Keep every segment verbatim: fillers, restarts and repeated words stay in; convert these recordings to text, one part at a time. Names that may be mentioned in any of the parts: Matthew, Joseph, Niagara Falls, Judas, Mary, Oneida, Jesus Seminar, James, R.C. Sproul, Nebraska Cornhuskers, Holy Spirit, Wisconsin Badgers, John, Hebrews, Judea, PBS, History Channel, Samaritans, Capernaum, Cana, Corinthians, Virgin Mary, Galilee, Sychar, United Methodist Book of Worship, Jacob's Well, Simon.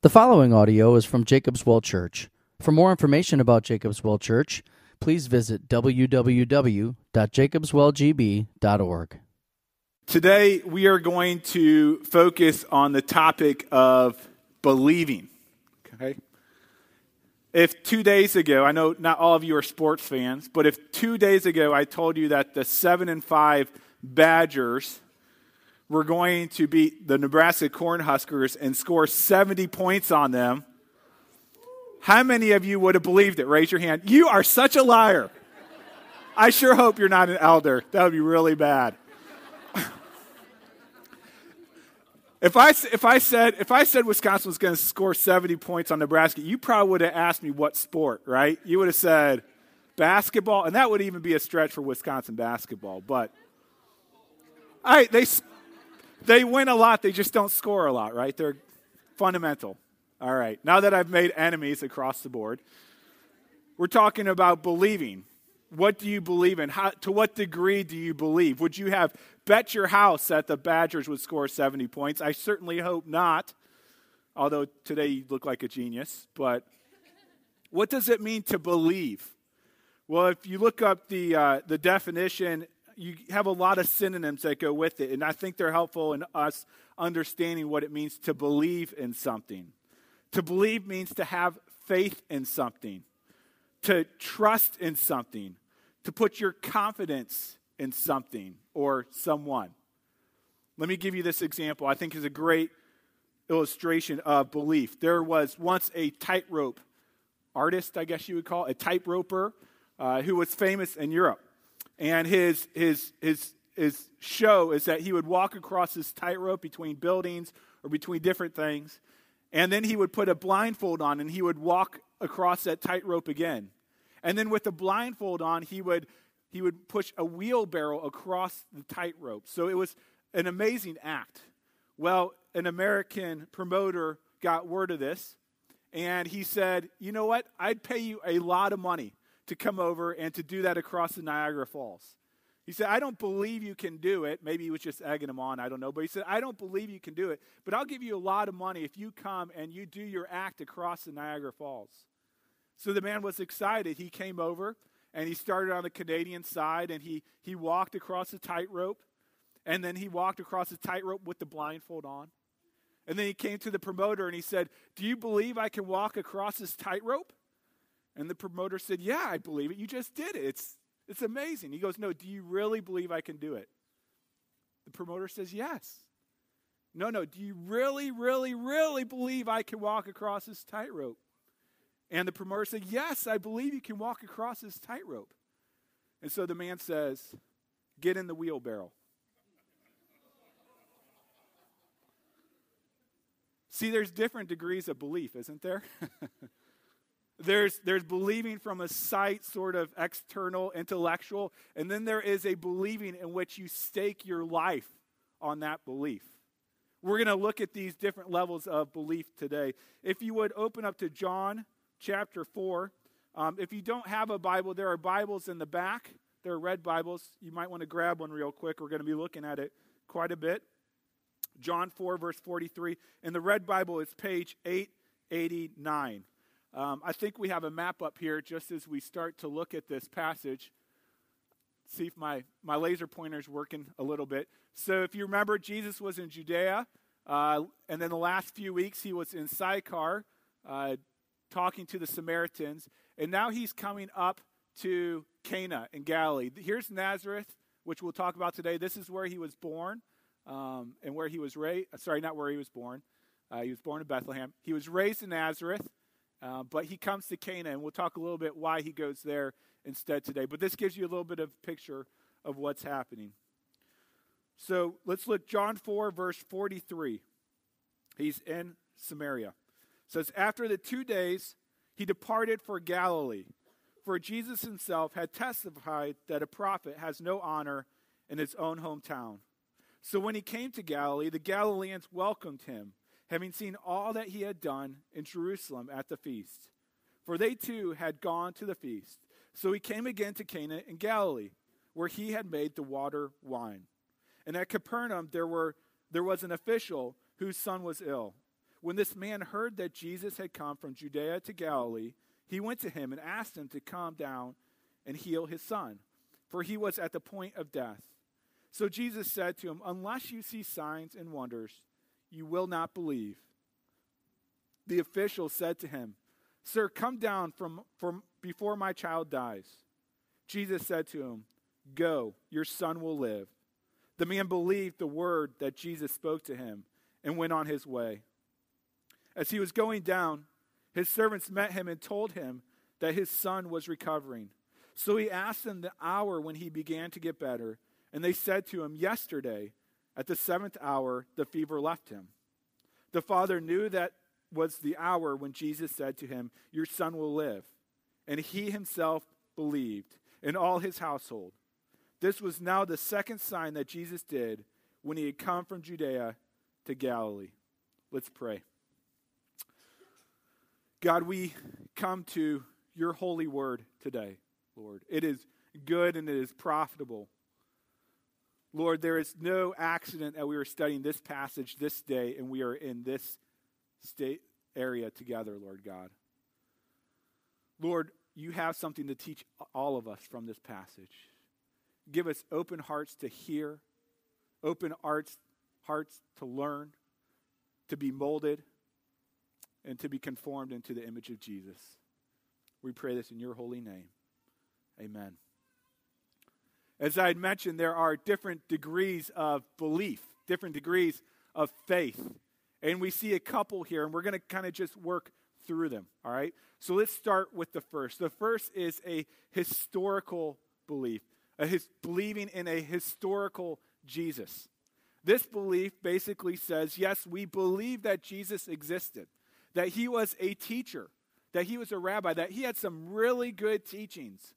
The following audio is from Jacobswell Church. For more information about Jacobswell Church, please visit w w w dot jacobswell g b dot org. Today we are going to focus on the topic of believing. Okay? If two days ago, I know not all of you are sports fans, but if two days ago I told you that the seven and five Badgers we're going to beat the Nebraska Cornhuskers and score seventy points on them, how many of you would have believed it? Raise your hand. You are such a liar. I sure hope you're not an elder. That would be really bad. If I, if I said if I said Wisconsin was going to score seventy points on Nebraska, you probably would have asked me what sport, right? You would have said basketball, and that would even be a stretch for Wisconsin basketball. But all right, they They win a lot, they just don't score a lot, right? They're fundamental. All right, now that I've made enemies across the board, we're talking about believing. What do you believe in? How, to what degree do you believe? Would you have bet your house that the Badgers would score seventy points? I certainly hope not, although today you look like a genius. But what does it mean to believe? Well, if you look up the uh, the definition, you have a lot of synonyms that go with it, and I think they're helpful in us understanding what it means to believe in something. To believe means to have faith in something, to trust in something, to put your confidence in something or someone. Let me give you this example. I think is a great illustration of belief. There was once a tightrope artist, I guess you would call it, a tightroper uh, who was famous in Europe. And his his his his show is that he would walk across this tightrope between buildings or between different things, and then he would put a blindfold on and he would walk across that tightrope again. And then with the blindfold on, he would he would push a wheelbarrow across the tightrope. So it was an amazing act. Well, an American promoter got word of this, and he said, "You know what? I'd pay you a lot of money to come over and to do that across the Niagara Falls." He said, "I don't believe you can do it." Maybe he was just egging him on, I don't know. But he said, "I don't believe you can do it, but I'll give you a lot of money if you come and you do your act across the Niagara Falls." So the man was excited. He came over, and he started on the Canadian side, and he, he walked across the tightrope, and then he walked across the tightrope with the blindfold on. And then he came to the promoter, and he said, "Do you believe I can walk across this tightrope?" And the promoter said, "Yeah, I believe it. You just did it. It's, it's amazing." He goes, "No, do you really believe I can do it?" The promoter says, "Yes." "No, no, do you really, really, really believe I can walk across this tightrope?" And the promoter said, "Yes, I believe you can walk across this tightrope." And so the man says, "Get in the wheelbarrow." See, there's different degrees of belief, isn't there? There's there's believing from a sight, sort of external, intellectual, and then there is a believing in which you stake your life on that belief. We're going to look at these different levels of belief today. If you would open up to John chapter four. Um, if you don't have a Bible, there are Bibles in the back. There are red Bibles. You might want to grab one real quick. We're going to be looking at it quite a bit. John four, verse forty-three. In the red Bible, it's page eight eighty-nine. Um, I think we have a map up here just as we start to look at this passage. See if my, my laser pointer's working a little bit. So if you remember, Jesus was in Judea, uh, and then the last few weeks he was in Sychar uh, talking to the Samaritans, and now he's coming up to Cana in Galilee. Here's Nazareth, which we'll talk about today. This is where he was born um, and where he was raised. Sorry, not where he was born. Uh, he was born in Bethlehem. He was raised in Nazareth. Uh, but he comes to Cana, and we'll talk a little bit why he goes there instead today. But this gives you a little bit of picture of what's happening. So let's look, John four, verse forty-three. He's in Samaria. It says, "After the two days, he departed for Galilee, for Jesus himself had testified that a prophet has no honor in his own hometown. So when he came to Galilee, the Galileans welcomed him, having seen all that he had done in Jerusalem at the feast. For they too had gone to the feast. So he came again to Cana in Galilee, where he had made the water wine. And at Capernaum there were there was an official whose son was ill. When this man heard that Jesus had come from Judea to Galilee, he went to him and asked him to come down and heal his son, for he was at the point of death. So Jesus said to him, "Unless you see signs and wonders, you will not believe." The official said to him, "Sir, come down from, from before my child dies." Jesus said to him, "Go, your son will live." The man believed the word that Jesus spoke to him and went on his way. As he was going down, his servants met him and told him that his son was recovering. So he asked them the hour when he began to get better, and they said to him, "Yesterday, at the seventh hour, the fever left him." The father knew that was the hour when Jesus said to him, "Your son will live." And he himself believed, and all his household. This was now the second sign that Jesus did when he had come from Judea to Galilee. Let's pray. God, we come to your holy word today, Lord. It is good and it is profitable. Lord, there is no accident that we are studying this passage this day and we are in this state area together, Lord God. Lord, you have something to teach all of us from this passage. Give us open hearts to hear, open hearts, hearts to learn, to be molded, and to be conformed into the image of Jesus. We pray this in your holy name. Amen. As I had mentioned, there are different degrees of belief, different degrees of faith. And we see a couple here, and we're going to kind of just work through them, all right? So let's start with the first. The first is a historical belief, a his, believing in a historical Jesus. This belief basically says, yes, we believe that Jesus existed, that he was a teacher, that he was a rabbi, that he had some really good teachings.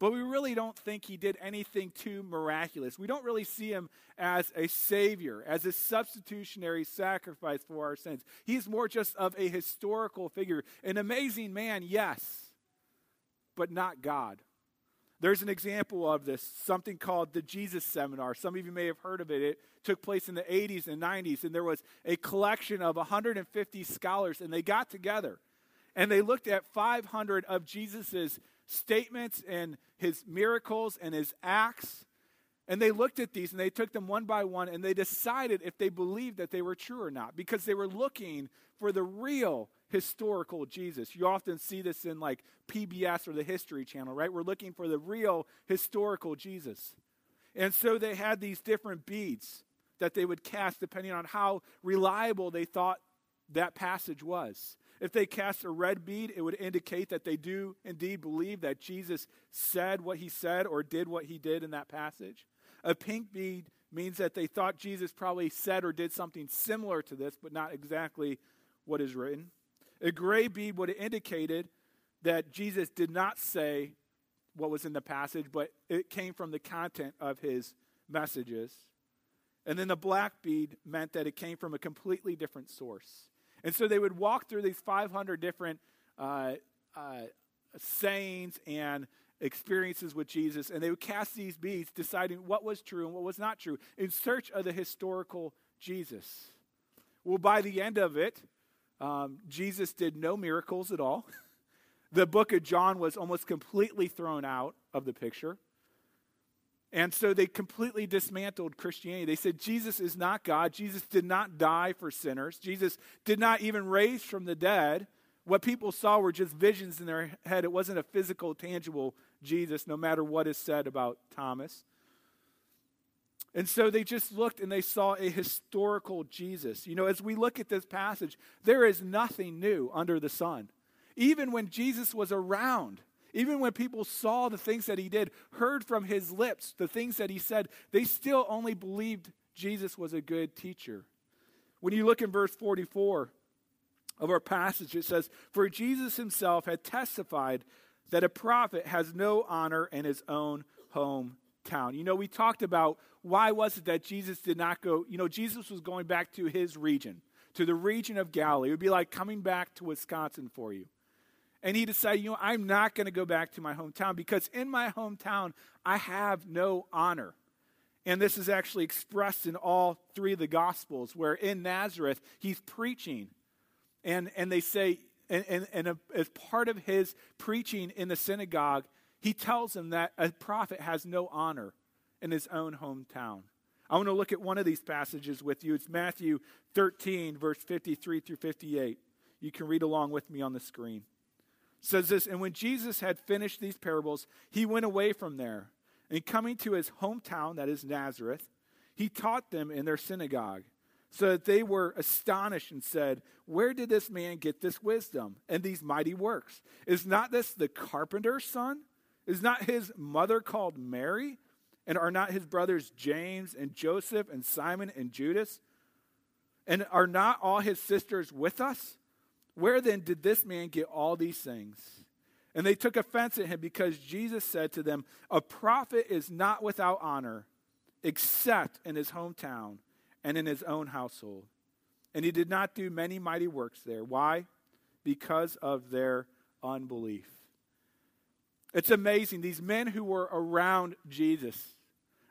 But we really don't think he did anything too miraculous. We don't really see him as a savior, as a substitutionary sacrifice for our sins. He's more just of a historical figure. An amazing man, yes, but not God. There's an example of this, something called the Jesus Seminar. Some of you may have heard of it. It took place in the eighties and nineties, and there was a collection of one hundred fifty scholars, and they got together, and they looked at five hundred of Jesus's statements and his miracles and his acts, and they looked at these, and they took them one by one, and they decided if they believed that they were true or not, because they were looking for the real historical Jesus. You often see this in like P B S or the History Channel, right? We're looking for the real historical Jesus. And so they had these different beads that they would cast depending on how reliable they thought that passage was. If they cast a red bead, it would indicate that they do indeed believe that Jesus said what he said or did what he did in that passage. A pink bead means that they thought Jesus probably said or did something similar to this, but not exactly what is written. A gray bead would have indicated that Jesus did not say what was in the passage, but it came from the content of his messages. And then the black bead meant that it came from a completely different source. And so they would walk through these five hundred different uh, uh, sayings and experiences with Jesus, and they would cast these beads, deciding what was true and what was not true, in search of the historical Jesus. Well, by the end of it, Um, Jesus did no miracles at all. The book of John was almost completely thrown out of the picture. And so they completely dismantled Christianity. They said Jesus is not God. Jesus did not die for sinners. Jesus did not even raise from the dead. What people saw were just visions in their head. It wasn't a physical, tangible Jesus, no matter what is said about Thomas. And so they just looked and they saw a historical Jesus. You know, as we look at this passage, there is nothing new under the sun. Even when Jesus was around, even when people saw the things that he did, heard from his lips, the things that he said, they still only believed Jesus was a good teacher. When you look in verse forty-four of our passage, it says, "For Jesus himself had testified that a prophet has no honor in his own home." You know, we talked about why was it that Jesus did not go, you know, Jesus was going back to his region, to the region of Galilee. It would be like coming back to Wisconsin for you. And he decided, you know, I'm not going to go back to my hometown because in my hometown, I have no honor. And this is actually expressed in all three of the Gospels where in Nazareth, he's preaching And and they say, and, and, and a, as part of his preaching in the synagogue, he tells them that a prophet has no honor in his own hometown. I want to look at one of these passages with you. It's Matthew thirteen, verse fifty-three through fifty-eight. You can read along with me on the screen. It says this, and when Jesus had finished these parables, he went away from there. And coming to his hometown, that is Nazareth, he taught them in their synagogue, so that they were astonished and said, where did this man get this wisdom and these mighty works? Is not this the carpenter's son? Is not his mother called Mary? And are not his brothers James and Joseph and Simon and Judas? And are not all his sisters with us? Where then did this man get all these things? And they took offense at him because Jesus said to them, a prophet is not without honor except in his hometown and in his own household. And he did not do many mighty works there. Why? Because of their unbelief. It's amazing. These men who were around Jesus,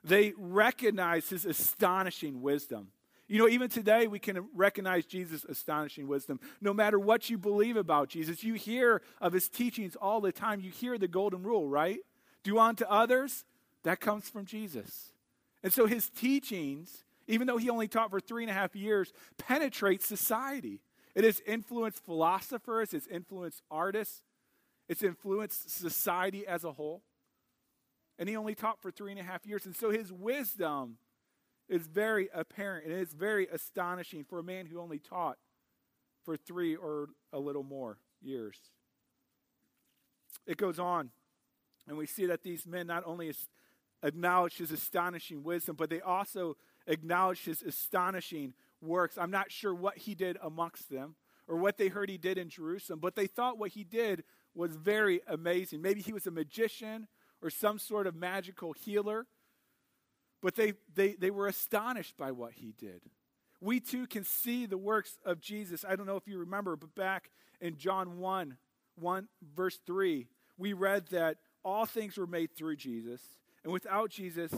they recognized his astonishing wisdom. You know, even today we can recognize Jesus' astonishing wisdom. No matter what you believe about Jesus, you hear of his teachings all the time. You hear the golden rule, right? Do unto others. That comes from Jesus. And so his teachings, even though he only taught for three and a half years, penetrates society. It has influenced philosophers. It's influenced artists. It's influenced society as a whole. And he only taught for three and a half years. And so his wisdom is very apparent, and it's very astonishing for a man who only taught for three or a little more years. It goes on, and we see that these men not only acknowledge his astonishing wisdom, but they also acknowledge his astonishing works. I'm not sure what he did amongst them or what they heard he did in Jerusalem, but they thought what he did was very amazing. Maybe he was a magician or some sort of magical healer, but they, they, they were astonished by what he did. We too can see the works of Jesus. I don't know if you remember, but back in John one, one, verse three, we read that all things were made through Jesus, and without Jesus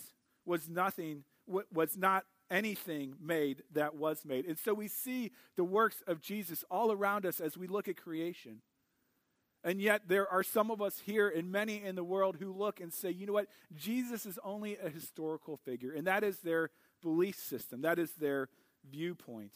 was nothing, was not anything made that was made. And so we see the works of Jesus all around us as we look at creation. And yet there are some of us here and many in the world who look and say, you know what, Jesus is only a historical figure. And that is their belief system. That is their viewpoint.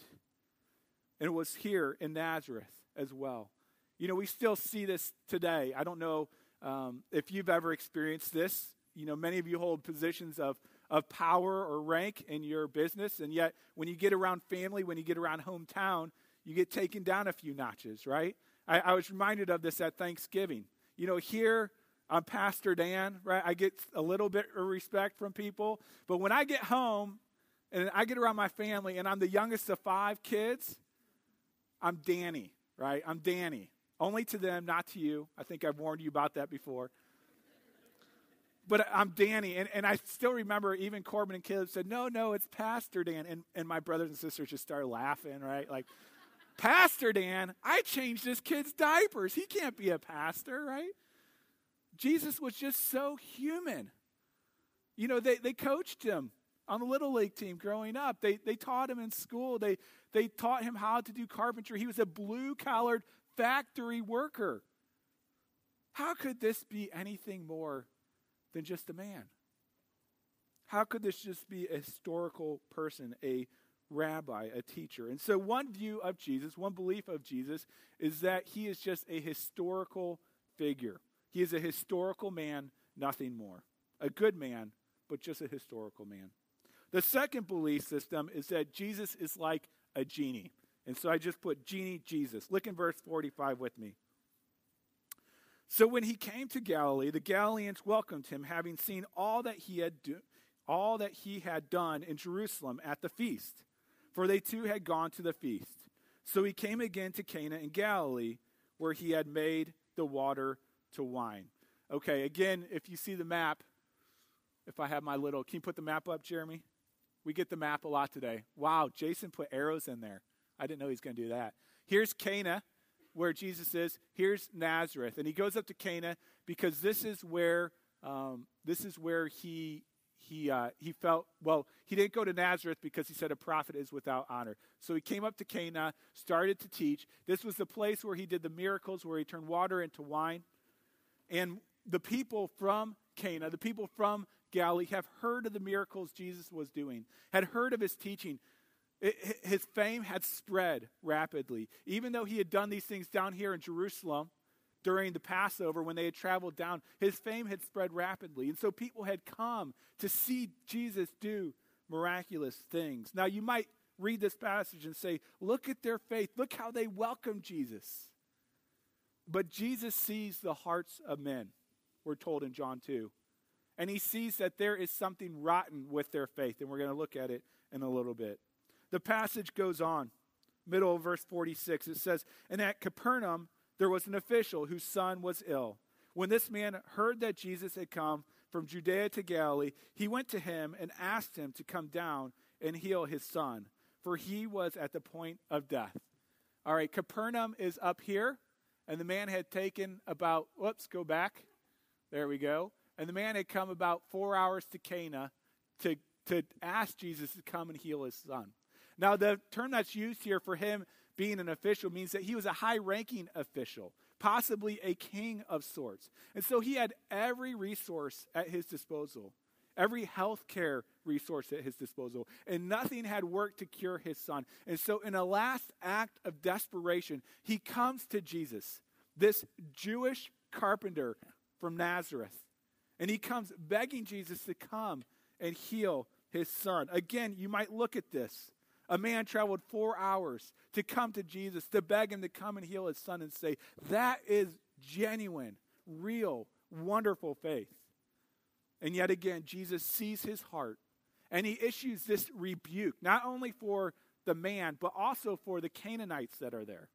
And it was here in Nazareth as well. You know, we still see this today. I don't know um, if you've ever experienced this. You know, many of you hold positions of, of power or rank in your business. And yet when you get around family, when you get around hometown, you get taken down a few notches, right? I, I was reminded of this at Thanksgiving. You know, here I'm Pastor Dan, right? I get a little bit of respect from people. But when I get home and I get around my family and I'm the youngest of five kids, I'm Danny, right? I'm Danny. Only to them, not to you. I think I've warned you about that before. But I'm Danny. And, and I still remember even Corbin and Caleb said, no, no, it's Pastor Dan. And, and my brothers and sisters just started laughing, right? Like, Pastor Dan, I changed this kid's diapers. He can't be a pastor, right? Jesus was just so human. You know, they, they coached him on the Little League team growing up. They they taught him in school. They, they taught him how to do carpentry. He was a blue-collared factory worker. How could this be anything more than just a man? How could this just be a historical person, a rabbi, a teacher? And so one view of Jesus, one belief of Jesus is that he is just a historical figure. He is a historical man, nothing more. A good man, but just a historical man. The second belief system is that Jesus is like a genie. And so I just put genie Jesus. Look in verse forty-five with me. So when he came to Galilee, the Galileans welcomed him, having seen all that he had do, all that he had done in Jerusalem at the feast. For they too had gone to the feast. So he came again to Cana in Galilee, where he had made the water to wine. Okay, again, if you see the map, if I have my little, can you put the map up, Jeremy? We get the map a lot today. Wow, Jason put arrows in there. I didn't know he's going to do that. Here's Cana, where Jesus is. Here's Nazareth. And he goes up to Cana because this is where, um, this is where he, he uh, he felt, well, he didn't go to Nazareth because he said a prophet is without honor. So he came up to Cana, started to teach. This was the place where he did the miracles, where he turned water into wine. And the people from Cana, the people from Galilee, have heard of the miracles Jesus was doing, had heard of his teaching. It, his fame had spread rapidly. Even though he had done these things down here in Jerusalem during the Passover when they had traveled down, his fame had spread rapidly. And so people had come to see Jesus do miraculous things. Now you might read this passage and say, look at their faith. Look how they welcome Jesus. But Jesus sees the hearts of men, we're told in John two. And he sees that there is something rotten with their faith. And we're going to look at it in a little bit. The passage goes on, middle of verse forty-six. It says, and at Capernaum there was an official whose son was ill. When this man heard that Jesus had come from Judea to Galilee, he went to him and asked him to come down and heal his son, for he was at the point of death. All right, Capernaum is up here, and the man had taken about, whoops, go back. There we go. And the man had come about four hours to Cana to, to ask Jesus to come and heal his son. Now, the term that's used here for him being an official means that he was a high-ranking official, possibly a king of sorts. And so he had every resource at his disposal, every healthcare resource at his disposal, and nothing had worked to cure his son. And so in a last act of desperation, he comes to Jesus, this Jewish carpenter from Nazareth, and he comes begging Jesus to come and heal his son. Again, you might look at this. A man traveled four hours to come to Jesus, to beg him to come and heal his son and say, that is genuine, real, wonderful faith. And yet again, Jesus sees his heart, and he issues this rebuke, not only for the man, but also for the Canaanites that are there,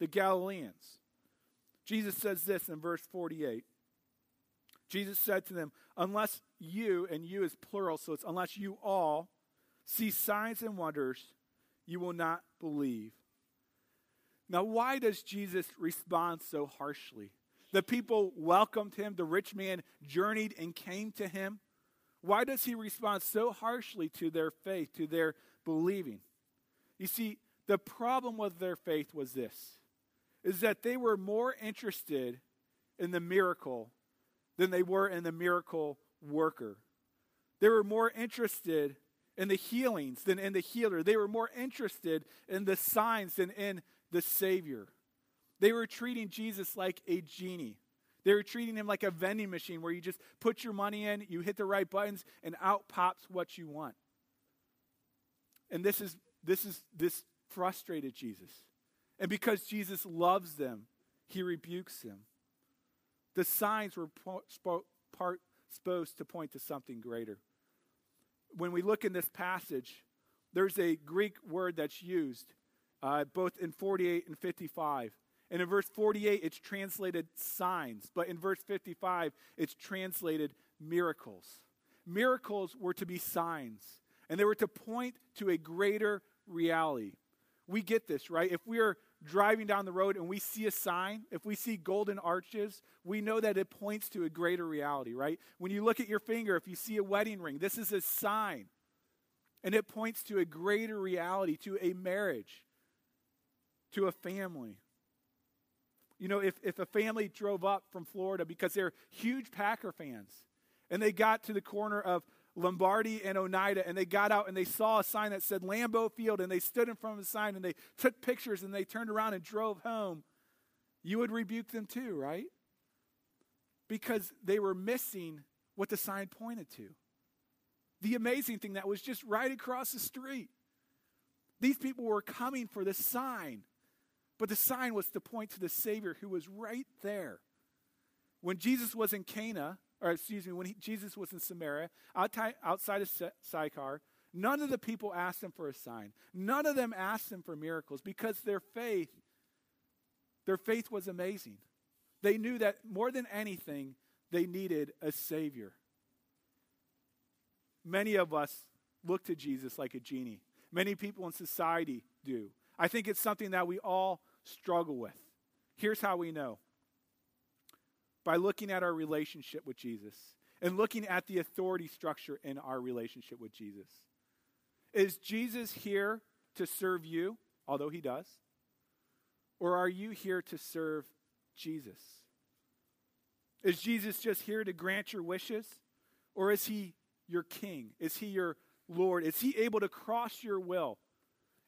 the Galileans. Jesus says this in verse forty-eight. Jesus said to them, unless you, and you is plural, so it's unless you all, see signs and wonders, you will not believe. Now, why does Jesus respond so harshly? The people welcomed him. The rich man journeyed and came to him. Why does he respond so harshly to their faith, to their believing? You see, the problem with their faith was this, is that they were more interested in the miracle than they were in the miracle worker. They were more interested in the healings than in the healer. They were more interested in the signs than in the Savior. They were treating Jesus like a genie. They were treating him like a vending machine where you just put your money in, you hit the right buttons, and out pops what you want. And this is this is this frustrated Jesus. And because Jesus loves them, he rebukes him. The signs were supposed to point to something greater. When we look in this passage, there's a Greek word that's used uh, both in forty-eight and fifty-five. And in verse forty-eight, it's translated signs. But in verse fifty-five, it's translated miracles. Miracles were to be signs. And they were to point to a greater reality. We get this, right? If we are driving down the road and we see a sign, if we see golden arches, we know that it points to a greater reality, right? When you look at your finger, if you see a wedding ring, this is a sign. And it points to a greater reality, to a marriage, to a family. You know, if, if a family drove up from Florida because they're huge Packer fans, and they got to the corner of Lombardi and Oneida, and they got out and they saw a sign that said Lambeau Field, and they stood in front of the sign and they took pictures and they turned around and drove home, you would rebuke them too, right? Because they were missing what the sign pointed to. The amazing thing that was just right across the street. These people were coming for the sign, but the sign was to point to the Savior who was right there. When Jesus was in Cana, or excuse me, when he, Jesus was in Samaria, outside of Sychar, none of the people asked him for a sign. None of them asked him for miracles because their faith, their faith was amazing. They knew that more than anything, they needed a Savior. Many of us look to Jesus like a genie. Many people in society do. I think it's something that we all struggle with. Here's how we know. By looking at our relationship with Jesus. and looking at the authority structure in our relationship with Jesus. Is Jesus here to serve you, although he does? Or are you here to serve Jesus? Is Jesus just here to grant your wishes? Or is he your king? Is he your Lord? Is he able to cross your will?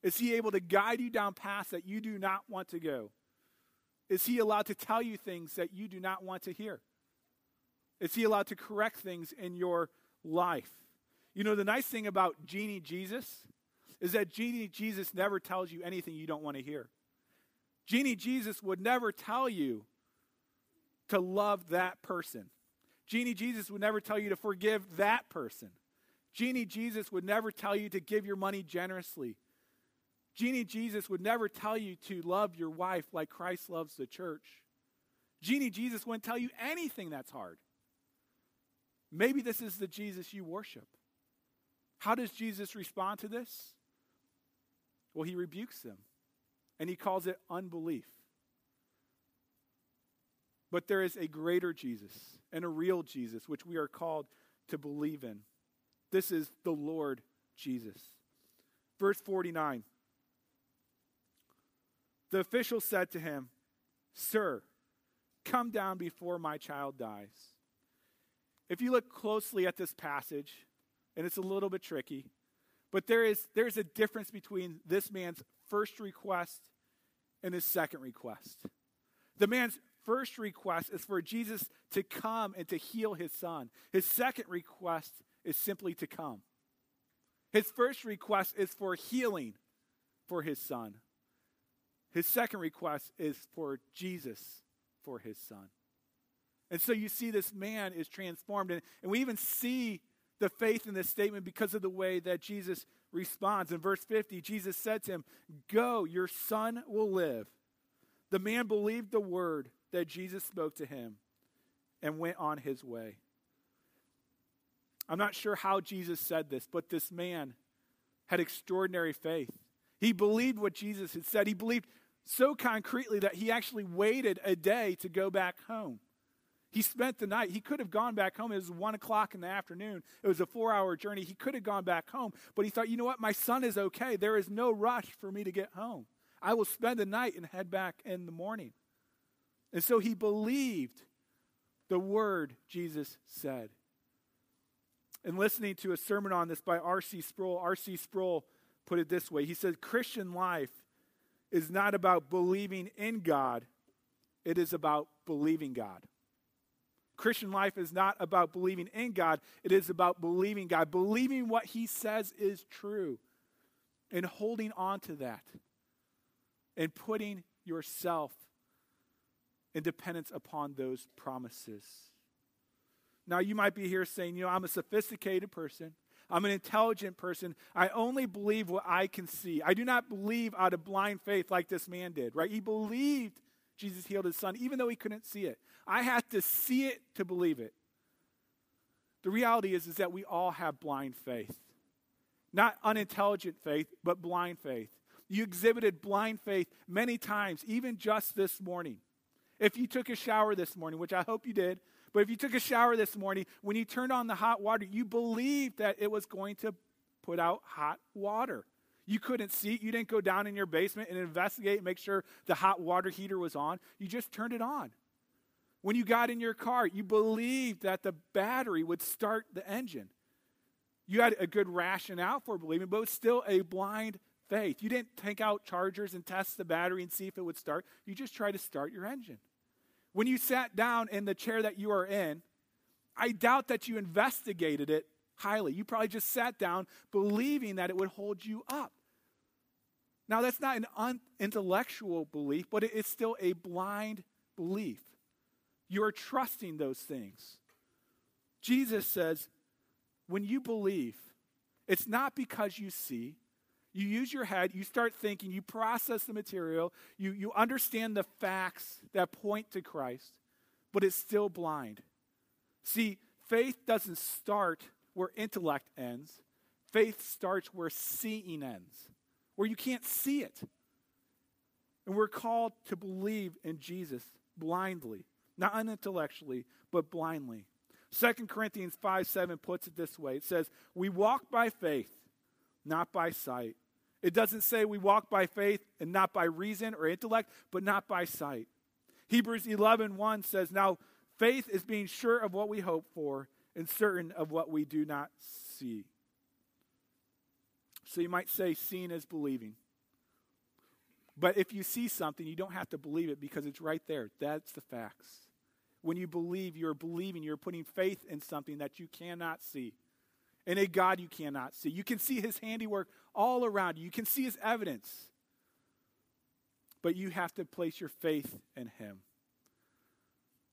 Is he able to guide you down paths that you do not want to go? Is he allowed to tell you things that you do not want to hear? Is he allowed to correct things in your life? You know, the nice thing about Genie Jesus is that Genie Jesus never tells you anything you don't want to hear. Genie Jesus would never tell you to love that person. Genie Jesus would never tell you to forgive that person. Genie Jesus would never tell you to give your money generously. Genie Jesus would never tell you to love your wife like Christ loves the church. Genie Jesus wouldn't tell you anything that's hard. Maybe this is the Jesus you worship. How does Jesus respond to this? Well, he rebukes them, and he calls it unbelief. But there is a greater Jesus and a real Jesus, which we are called to believe in. This is the Lord Jesus. Verse forty-nine. The official said to him, "Sir, come down before my child dies." If you look closely at this passage, and it's a little bit tricky, but there is there is a difference between this man's first request and his second request. The man's first request is for Jesus to come and to heal his son. His second request is simply to come. His first request is for healing for his son. His second request is for Jesus for his son. And so you see this man is transformed. And, and we even see the faith in this statement because of the way that Jesus responds. In verse fifty, Jesus said to him, "Go, your son will live." The man believed the word that Jesus spoke to him and went on his way. I'm not sure how Jesus said this, but this man had extraordinary faith. He believed what Jesus had said. He believed so concretely that he actually waited a day to go back home. He spent the night. He could have gone back home. It was one o'clock in the afternoon. It was a four-hour journey. He could have gone back home, but he thought, you know what? My son is okay. There is no rush for me to get home. I will spend the night and head back in the morning. And so he believed the word Jesus said. And listening to a sermon on this by R C Sproul, R C Sproul put it this way. He said, Christian life is not about believing in God. It is about believing God. Christian life is not about believing in God. It is about believing God. Believing what he says is true and holding on to that and putting yourself in dependence upon those promises. Now, you might be here saying, you know, I'm a sophisticated person. I'm an intelligent person. I only believe what I can see. I do not believe out of blind faith like this man did, right? He believed Jesus healed his son, even though he couldn't see it. I have to see it to believe it. The reality is, is that we all have blind faith. Not unintelligent faith, but blind faith. You exhibited blind faith many times, even just this morning. If you took a shower this morning, which I hope you did, but if you took a shower this morning, when you turned on the hot water, you believed that it was going to put out hot water. You couldn't see it. You didn't go down in your basement and investigate and make sure the hot water heater was on. You just turned it on. When you got in your car, you believed that the battery would start the engine. You had a good rationale for believing, but it was still a blind faith. You didn't take out chargers and test the battery and see if it would start. You just tried to start your engine. When you sat down in the chair that you are in, I doubt that you investigated it highly. You probably just sat down believing that it would hold you up. Now, that's not an un- intellectual belief, but it is still a blind belief. You are trusting those things. Jesus says, when you believe, it's not because you see. You use your head, you start thinking, you process the material, you, you understand the facts that point to Christ, but it's still blind. See, faith doesn't start where intellect ends. Faith starts where seeing ends, where you can't see it. And we're called to believe in Jesus blindly, not unintellectually, but blindly. Second Corinthians five seven puts it this way. It says, we walk by faith, not by sight. It doesn't say we walk by faith and not by reason or intellect, but not by sight. Hebrews eleven one says, now faith is being sure of what we hope for and certain of what we do not see. So you might say seeing is believing. But if you see something, you don't have to believe it because it's right there. That's the facts. When you believe, you're believing. You're putting faith in something that you cannot see. In a God you cannot see. You can see his handiwork all around you. You can see his evidence. But you have to place your faith in him.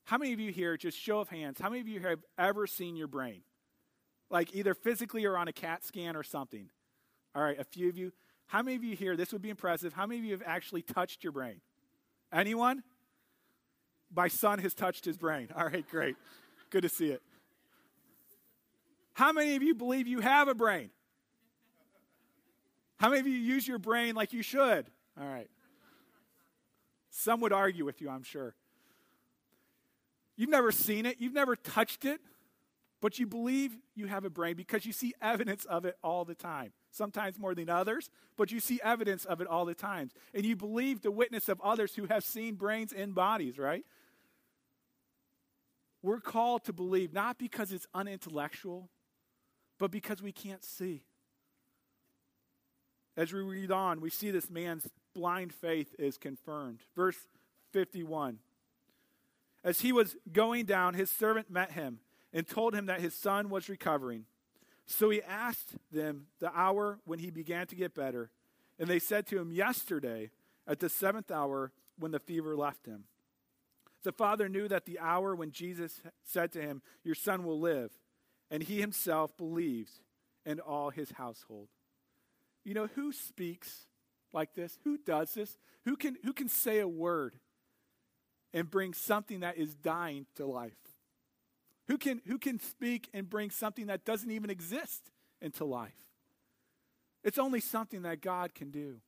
How many of you here, just show of hands, how many of you have ever seen your brain? Like either physically or on a CAT scan or something. All right, a few of you. How many of you here, this would be impressive, how many of you have actually touched your brain? Anyone? My son has touched his brain. All right, great. Good to see it. How many of you believe you have a brain? How many of you use your brain like you should? All right. Some would argue with you, I'm sure. You've never seen it. You've never touched it. But you believe you have a brain because you see evidence of it all the time. Sometimes more than others, but you see evidence of it all the time. And you believe the witness of others who have seen brains in bodies, right? We're called to believe not because it's unintellectual, but because we can't see. As we read on, we see this man's blind faith is confirmed. Verse fifty-one. As he was going down, his servant met him and told him that his son was recovering. So he asked them the hour when he began to get better. And they said to him, yesterday at the seventh hour when the fever left him. The father knew that the hour when Jesus said to him, your son will live. And he himself believes, and all his household. You know, who speaks like this? Who does this? Who can, who can say a word and bring something that is dying to life? Who can, who can speak and bring something that doesn't even exist into life? It's only something that God can do.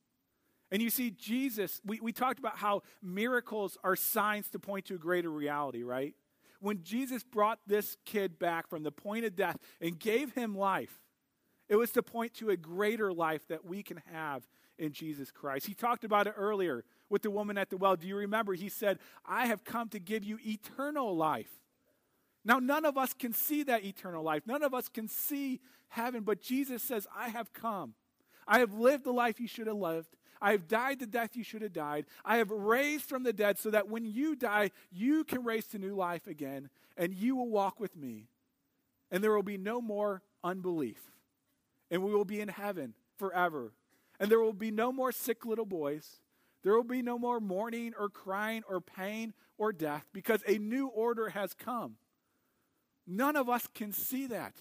And you see, Jesus, we, we talked about how miracles are signs to point to a greater reality, right? When Jesus brought this kid back from the point of death and gave him life, it was to point to a greater life that we can have in Jesus Christ. He talked about it earlier with the woman at the well. Do you remember? He said, I have come to give you eternal life. Now, none of us can see that eternal life. None of us can see heaven, but Jesus says, I have come. I have lived the life you should have lived. I have died the death you should have died. I have raised from the dead so that when you die, you can raise to new life again, and you will walk with me, and there will be no more unbelief, and we will be in heaven forever, and there will be no more sick little boys. There will be no more mourning or crying or pain or death because a new order has come. None of us can see that.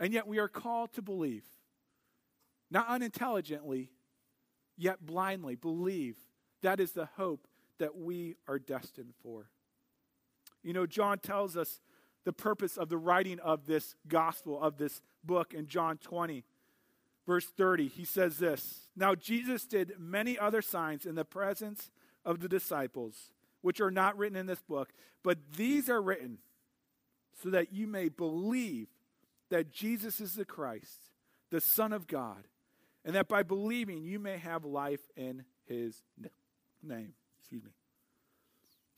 And yet we are called to believe. Not unintelligently, yet blindly. Believe. That is the hope that we are destined for. You know, John tells us the purpose of the writing of this gospel, of this book in John twenty, verse thirty. He says this, now Jesus did many other signs in the presence of the disciples, which are not written in this book, but these are written so that you may believe that Jesus is the Christ, the Son of God, and that by believing you may have life in his name. Excuse me.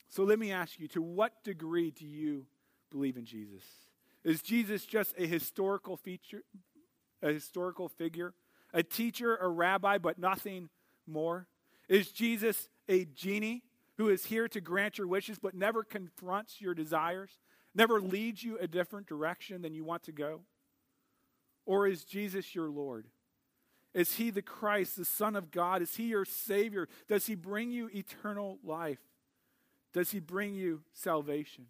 So let me ask you, to what degree do you believe in Jesus? Is Jesus just a historical feature, a historical figure, a teacher, a rabbi, but nothing more? Is Jesus a genie who is here to grant your wishes but never confronts your desires? Never leads you a different direction than you want to go? Or is Jesus your Lord? Is he the Christ, the Son of God? Is he your Savior? Does he bring you eternal life? Does he bring you salvation?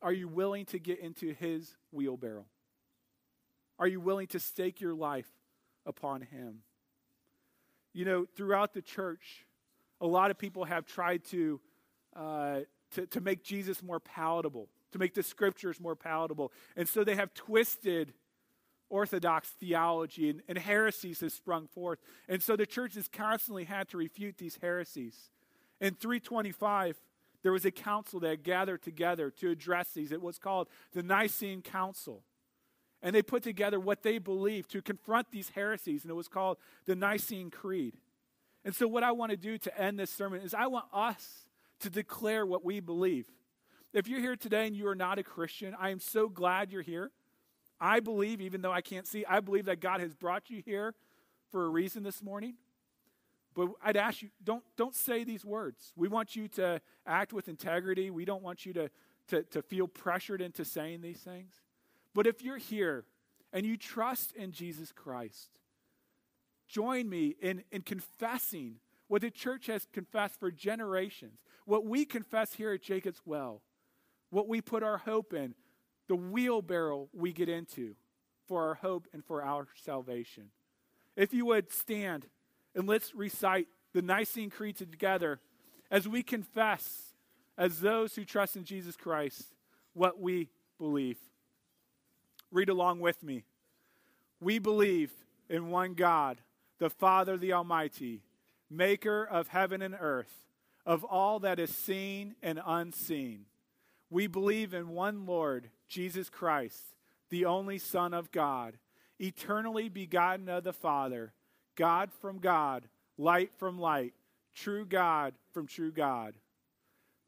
Are you willing to get into his wheelbarrow? Are you willing to stake your life upon him? You know, throughout the church, a lot of people have tried to... Uh, To, to make Jesus more palatable, to make the scriptures more palatable. And so they have twisted orthodox theology and, and heresies have sprung forth. And so the church has constantly had to refute these heresies. In three twenty-five, there was a council that gathered together to address these. It was called the Nicene Council. And they put together what they believed to confront these heresies, and it was called the Nicene Creed. And so what I want to do to end this sermon is I want us to declare what we believe. If you're here today and you are not a Christian, I am so glad you're here. I believe, even though I can't see, I believe that God has brought you here for a reason this morning. But I'd ask you, don't, don't say these words. We want you to act with integrity. We don't want you to, to, to feel pressured into saying these things. But if you're here and you trust in Jesus Christ, join me in, in confessing what the church has confessed for generations, what we confess here at Jacob's Well, what we put our hope in, the wheelbarrow we get into for our hope and for our salvation. If you would stand and let's recite the Nicene Creed together as we confess, as those who trust in Jesus Christ, what we believe. Read along with me. We believe in one God, the Father, the Almighty, maker of heaven and earth, of all that is seen and unseen. We believe in one Lord, Jesus Christ, the only Son of God, eternally begotten of the Father, God from God, light from light, true God from true God,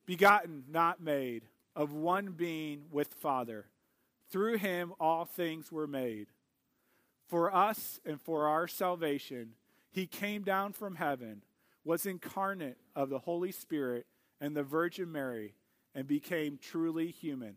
begotten, not made, of one being with Father. Through him all things were made. For us and for our salvation, he came down from heaven, was incarnate of the Holy Spirit and the Virgin Mary, and became truly human.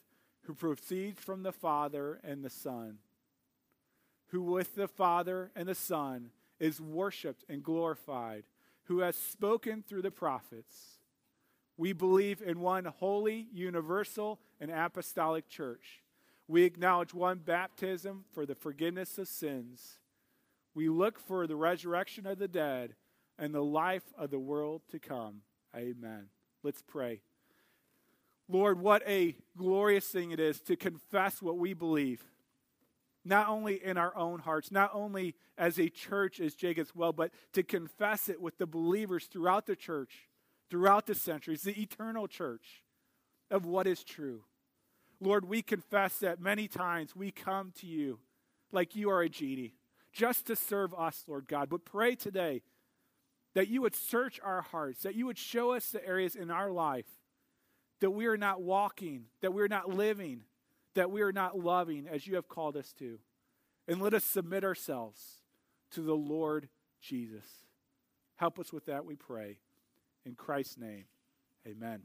who proceeds from the Father and the Son, who with the Father and the Son is worshiped and glorified, who has spoken through the prophets. We believe in one holy, universal, and apostolic church. We acknowledge one baptism for the forgiveness of sins. We look for the resurrection of the dead and the life of the world to come. Amen. Let's pray. Lord, what a glorious thing it is to confess what we believe, not only in our own hearts, not only as a church, as Jacob's Well, but to confess it with the believers throughout the church, throughout the centuries, the eternal church of what is true. Lord, we confess that many times we come to you like you are a genie, just to serve us, Lord God. But pray today that you would search our hearts, that you would show us the areas in our life that we are not walking, that we are not living, that we are not loving as you have called us to. And let us submit ourselves to the Lord Jesus. Help us with that, we pray. In Christ's name, amen.